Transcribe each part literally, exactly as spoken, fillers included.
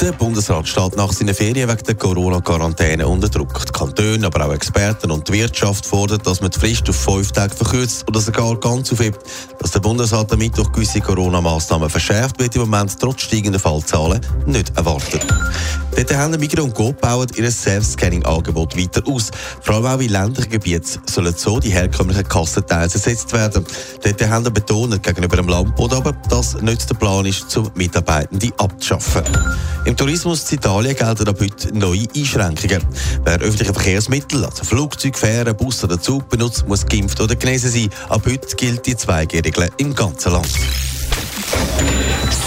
Der Bundesrat steht nach seinen Ferien wegen der Corona-Quarantäne unter Druck. Die Kantone, aber auch Experten und die Wirtschaft fordern, dass man die Frist auf fünf Tage verkürzt oder sogar ganz aufhebt. Dass der Bundesrat damit durch gewisse Corona-Massnahmen verschärft, wird im Moment trotz steigender Fallzahlen nicht erwartet. Dort haben Migros und Co. bauen ihr Self-Scanning-Angebot weiter aus. Vor allem auch in ländlichen Gebieten sollen so die herkömmlichen Kassenteils ersetzt werden. Dort haben betont gegenüber dem Landboten aber, dass nicht der Plan ist, um Mitarbeitende abzuschaffen. Im Tourismus in Italien gelten ab heute neue Einschränkungen. Wer öffentliche Verkehrsmittel, also Flugzeug, Fähren, Bus oder Zug benutzt, muss geimpft oder genesen sein. Ab heute gilt die zwei G Regel im ganzen Land.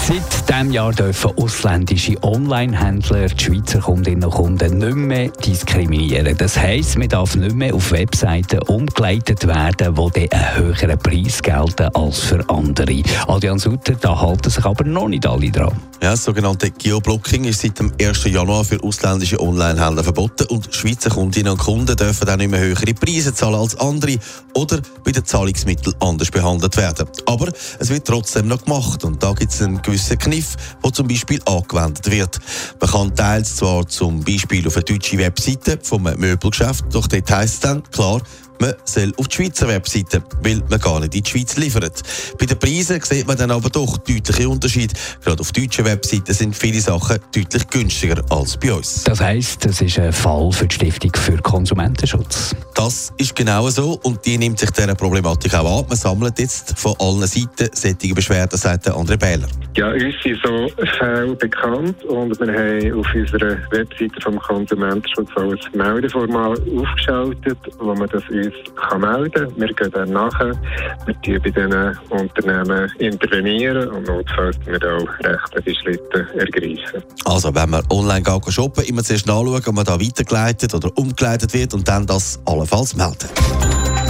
Seit diesem Jahr dürfen ausländische Online-Händler die Schweizer Kundinnen und Kunden nicht mehr diskriminieren. Das heisst, man darf nicht mehr auf Webseiten umgeleitet werden, die einen höheren Preis gelten als für andere. Adrian Sutter, da halten sich aber noch nicht alle dran. Ja, das sogenannte Geoblocking ist seit dem ersten Januar für ausländische Online-Händler verboten und Schweizer Kundinnen und Kunden dürfen dann nicht mehr höhere Preise zahlen als andere oder bei den Zahlungsmitteln anders behandelt werden. Aber es wird trotzdem noch gemacht und da gibt es einen gewissen Ein Kniff, der zum Beispiel angewendet wird. Man kann teils zwar zum Beispiel auf eine deutsche Webseite vom Möbelgeschäft, doch dort heisst es dann klar, man soll auf die Schweizer Webseite, weil man gar nicht in die Schweiz liefert. Bei den Preisen sieht man dann aber doch deutliche Unterschiede. Gerade auf deutschen Webseiten sind viele Sachen deutlich günstiger als bei uns. Das heisst, es ist ein Fall für die Stiftung für Konsumentenschutz. Das ist genau so und die nimmt sich dieser Problematik auch an. Man sammelt jetzt von allen Seiten solche Beschwerden, sagt André Bähler. Ja, uns sind so Fälle bekannt und wir haben auf unserer Webseite vom Konsumentenschutz auch ein Meldeformal aufgeschaltet, wo man das kann melden. Wir gehen dann nachher. Wir tun bei diesen Unternehmen intervenieren und notfalls wir auch rechtliche Schritte ergreifen. Also, wenn man online geht shoppen, immer zuerst nachschauen, ob man da weitergeleitet oder umgeleitet wird und dann das allenfalls melden.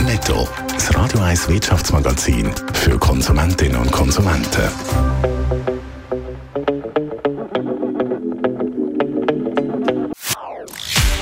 Netto, das Radio eins Wirtschaftsmagazin für Konsumentinnen und Konsumenten.